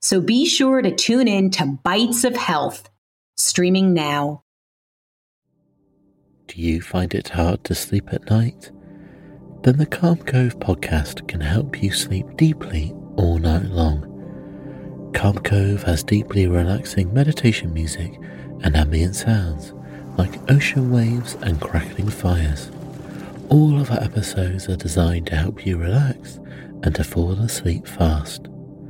So be sure to tune in to Bites of Health, streaming now. Do you find it hard to sleep at night? Then the Calm Cove podcast can help you sleep deeply all night long. Calm Cove has deeply relaxing meditation music and ambient sounds like ocean waves and crackling fires. All of our episodes are designed to help you relax and to fall asleep fast.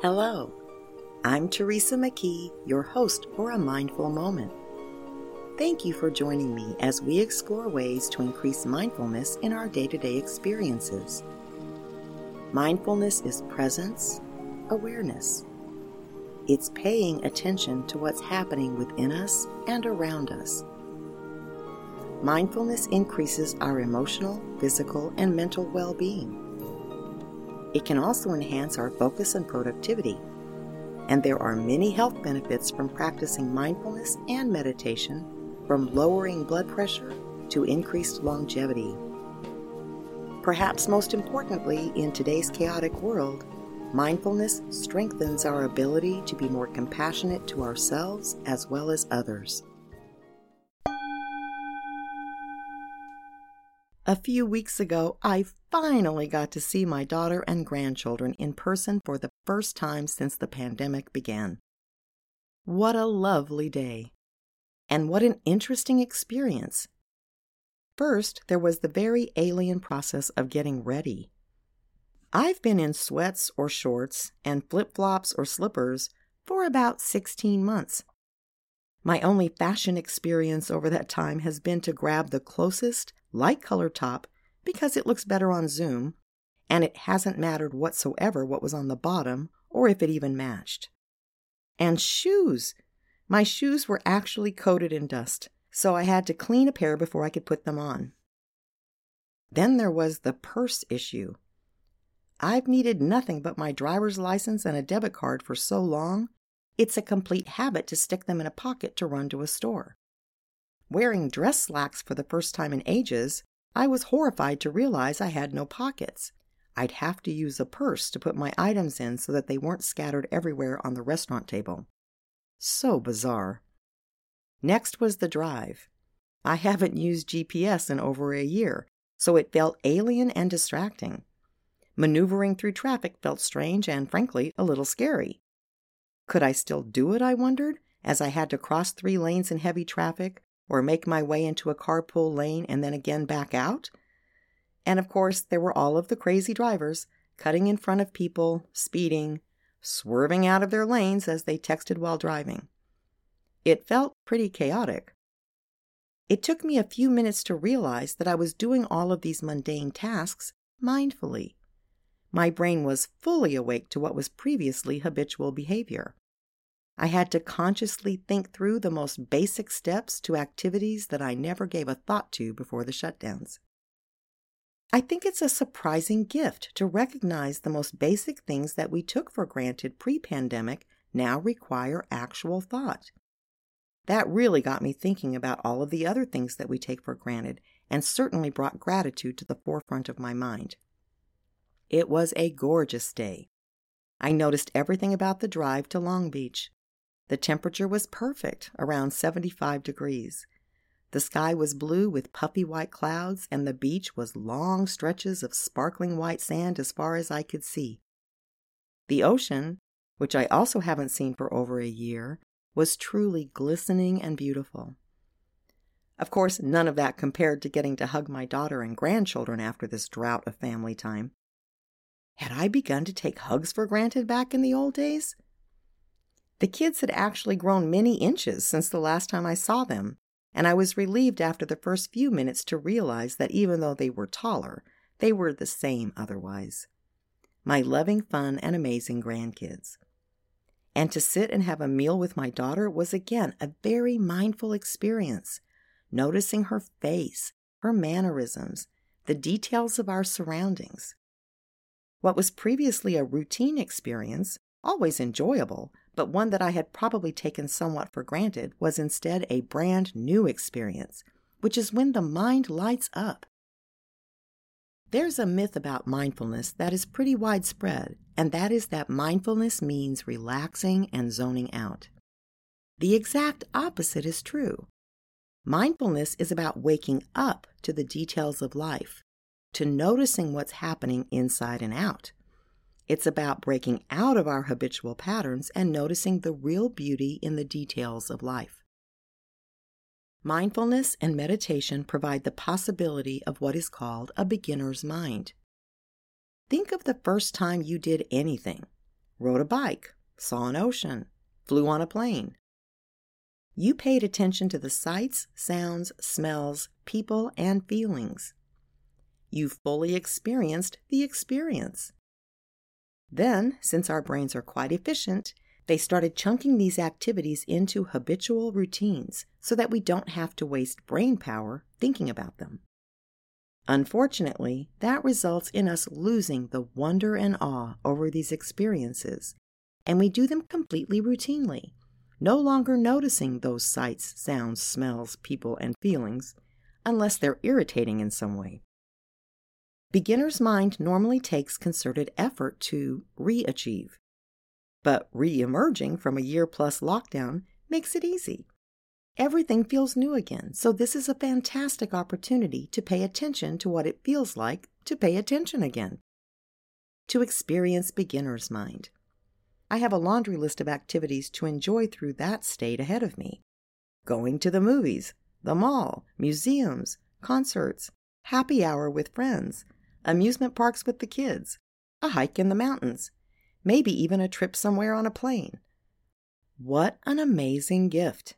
Hello, I'm Teresa McKee, your host for A Mindful Moment. Thank you for joining me as we explore ways to increase mindfulness in our day-to-day experiences. Mindfulness is presence, awareness. It's paying attention to what's happening within us and around us. Mindfulness increases our emotional, physical, and mental well-being. It can also enhance our focus and productivity, and there are many health benefits from practicing mindfulness and meditation, from lowering blood pressure to increased longevity. Perhaps most importantly, in today's chaotic world, mindfulness strengthens our ability to be more compassionate to ourselves as well as others. A few weeks ago, I finally got to see my daughter and grandchildren in person for the first time since the pandemic began. What a lovely day! And what an interesting experience! First, there was the very alien process of getting ready. I've been in sweats or shorts and flip-flops or slippers for about 16 months. My only fashion experience over that time has been to grab the closest light-colored top because it looks better on Zoom, and it hasn't mattered whatsoever what was on the bottom or if it even matched. And shoes! My shoes were actually coated in dust, so I had to clean a pair before I could put them on. Then there was the purse issue. I've needed nothing but my driver's license and a debit card for so long, it's a complete habit to stick them in a pocket to run to a store. Wearing dress slacks for the first time in ages, I was horrified to realize I had no pockets. I'd have to use a purse to put my items in so that they weren't scattered everywhere on the restaurant table. So bizarre. Next was the drive. I haven't used GPS in over a year, so it felt alien and distracting. Maneuvering through traffic felt strange and, frankly, a little scary. Could I still do it, I wondered, as I had to cross 3 lanes in heavy traffic, or make my way into a carpool lane and then again back out? And of course, there were all of the crazy drivers cutting in front of people, speeding, swerving out of their lanes as they texted while driving. It felt pretty chaotic. It took me a few minutes to realize that I was doing all of these mundane tasks mindfully. My brain was fully awake to what was previously habitual behavior. I had to consciously think through the most basic steps to activities that I never gave a thought to before the shutdowns. I think it's a surprising gift to recognize the most basic things that we took for granted pre-pandemic now require actual thought. That really got me thinking about all of the other things that we take for granted and certainly brought gratitude to the forefront of my mind. It was a gorgeous day. I noticed everything about the drive to Long Beach. The temperature was perfect, around 75 degrees. The sky was blue with puffy white clouds, and the beach was long stretches of sparkling white sand as far as I could see. The ocean, which I also haven't seen for over a year, was truly glistening and beautiful. Of course, none of that compared to getting to hug my daughter and grandchildren after this drought of family time. Had I begun to take hugs for granted back in the old days? The kids had actually grown many inches since the last time I saw them, and I was relieved after the first few minutes to realize that even though they were taller, they were the same otherwise. My loving, fun, and amazing grandkids. And to sit and have a meal with my daughter was again a very mindful experience. Noticing her face, her mannerisms, the details of our surroundings. What was previously a routine experience, always enjoyable, but one that I had probably taken somewhat for granted, was instead a brand new experience, which is when the mind lights up. There's a myth about mindfulness that is pretty widespread, and that is that mindfulness means relaxing and zoning out. The exact opposite is true. Mindfulness is about waking up to the details of life, to noticing what's happening inside and out. It's about breaking out of our habitual patterns and noticing the real beauty in the details of life. Mindfulness and meditation provide the possibility of what is called a beginner's mind. Think of the first time you did anything. Rode a bike, saw an ocean, flew on a plane. You paid attention to the sights, sounds, smells, people, and feelings. You fully experienced the experience. Then, since our brains are quite efficient, they started chunking these activities into habitual routines so that we don't have to waste brain power thinking about them. Unfortunately, that results in us losing the wonder and awe over these experiences, and we do them completely routinely. No longer noticing those sights, sounds, smells, people, and feelings, unless they're irritating in some way. Beginner's mind normally takes concerted effort to re-achieve, but re-emerging from a year-plus lockdown makes it easy. Everything feels new again, so this is a fantastic opportunity to pay attention to what it feels like to pay attention again, to experience beginner's mind. I have a laundry list of activities to enjoy through that state ahead of me. Going to the movies, the mall, museums, concerts, happy hour with friends, amusement parks with the kids, a hike in the mountains, maybe even a trip somewhere on a plane. What an amazing gift!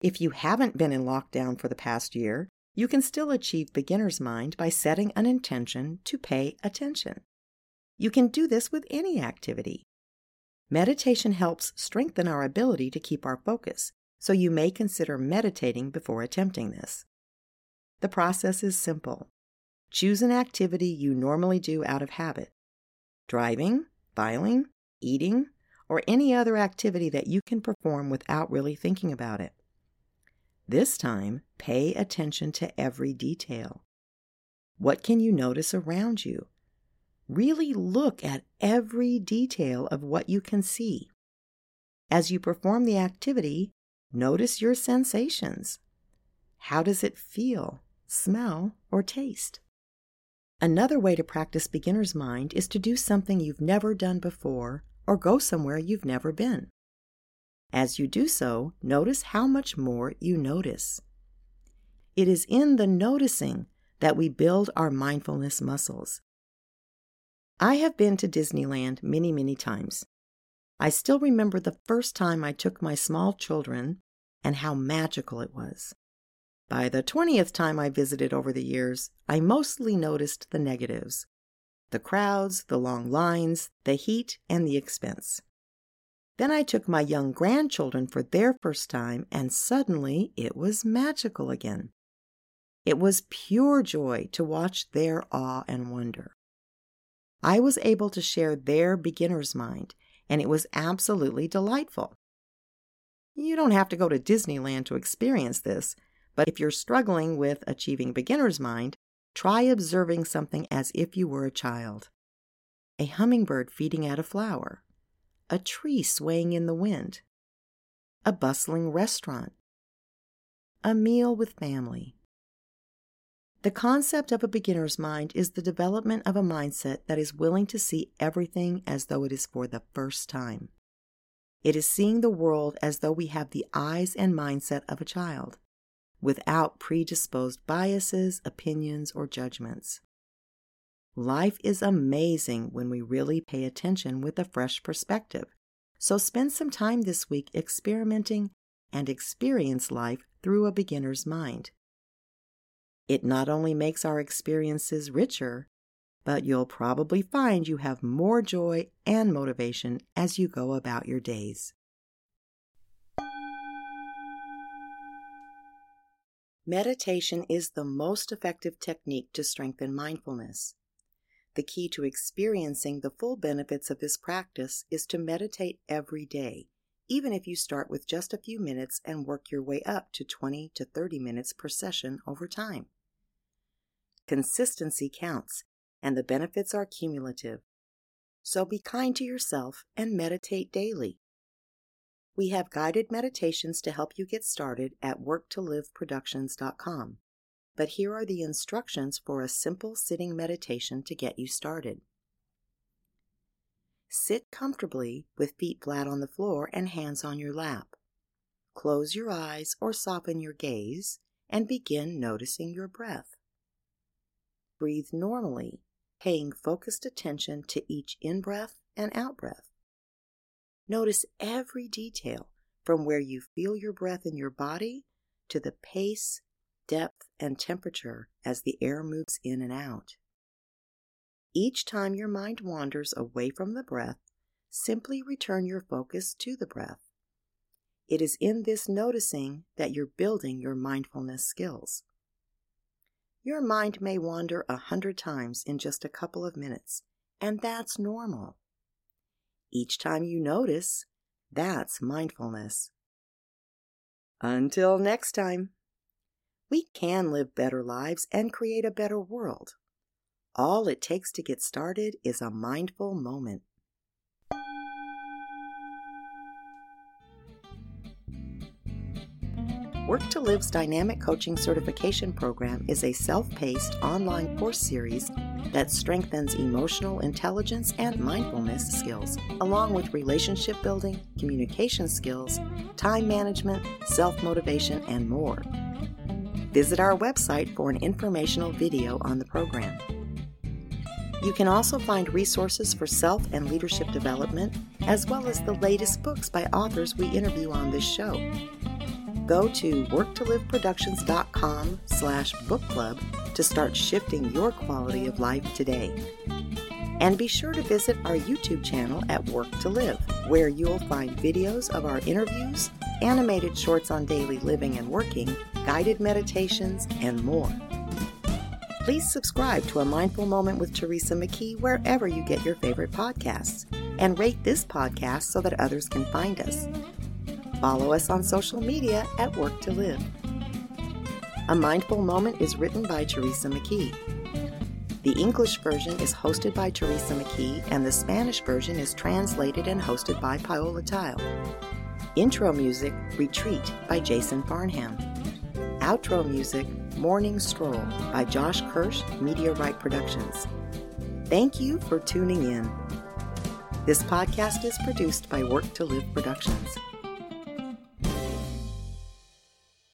If you haven't been in lockdown for the past year, you can still achieve beginner's mind by setting an intention to pay attention. You can do this with any activity. Meditation helps strengthen our ability to keep our focus, so you may consider meditating before attempting this. The process is simple. Choose an activity you normally do out of habit. Driving, filing, eating, or any other activity that you can perform without really thinking about it. This time, pay attention to every detail. What can you notice around you? Really look at every detail of what you can see. As you perform the activity, notice your sensations. How does it feel, smell, or taste? Another way to practice beginner's mind is to do something you've never done before or go somewhere you've never been. As you do so, notice how much more you notice. It is in the noticing that we build our mindfulness muscles. I have been to Disneyland many, many times. I still remember the first time I took my small children and how magical it was. By the 20th time I visited over the years, I mostly noticed the negatives. The crowds, the long lines, the heat, and the expense. Then I took my young grandchildren for their first time, and suddenly it was magical again. It was pure joy to watch their awe and wonder. I was able to share their beginner's mind, and it was absolutely delightful. You don't have to go to Disneyland to experience this, but if you're struggling with achieving beginner's mind, try observing something as if you were a child. A hummingbird feeding at a flower, a tree swaying in the wind, a bustling restaurant, a meal with family. The concept of a beginner's mind is the development of a mindset that is willing to see everything as though it is for the first time. It is seeing the world as though we have the eyes and mindset of a child, without predisposed biases, opinions, or judgments. Life is amazing when we really pay attention with a fresh perspective, so spend some time this week experimenting and experience life through a beginner's mind. It not only makes our experiences richer, but you'll probably find you have more joy and motivation as you go about your days. Meditation is the most effective technique to strengthen mindfulness. The key to experiencing the full benefits of this practice is to meditate every day, even if you start with just a few minutes and work your way up to 20 to 30 minutes per session over time. Consistency counts, and the benefits are cumulative. So be kind to yourself and meditate daily. We have guided meditations to help you get started at worktoliveproductions.com, but here are the instructions for a simple sitting meditation to get you started. Sit comfortably with feet flat on the floor and hands on your lap. Close your eyes or soften your gaze and begin noticing your breath. Breathe normally, paying focused attention to each in-breath and out-breath. Notice every detail, from where you feel your breath in your body to the pace, depth, and temperature as the air moves in and out. Each time your mind wanders away from the breath, simply return your focus to the breath. It is in this noticing that you're building your mindfulness skills. Your mind may wander 100 times in just a couple of minutes, and that's normal. Each time you notice, that's mindfulness. Until next time, we can live better lives and create a better world. All it takes to get started is a mindful moment. Work to Live's Dynamic Coaching Certification Program is a self-paced online course series that strengthens emotional intelligence and mindfulness skills, along with relationship building, communication skills, time management, self-motivation, and more. Visit our website for an informational video on the program. You can also find resources for self and leadership development, as well as the latest books by authors we interview on this show. Go to worktoliveproductions.com/book club to start shifting your quality of life today. And be sure to visit our YouTube channel at Work to Live, where you'll find videos of our interviews, animated shorts on daily living and working, guided meditations, and more. Please subscribe to A Mindful Moment with Teresa McKee wherever you get your favorite podcasts, and rate this podcast so that others can find us. Follow us on social media at Work to Live. A Mindful Moment is written by Teresa McKee. The English version is hosted by Teresa McKee, and the Spanish version is translated and hosted by Paola Tile. Intro music, Retreat, by Jason Farnham. Outro music, Morning Stroll, by Josh Kirsch, Media Right Productions. Thank you for tuning in. This podcast is produced by Work to Live Productions.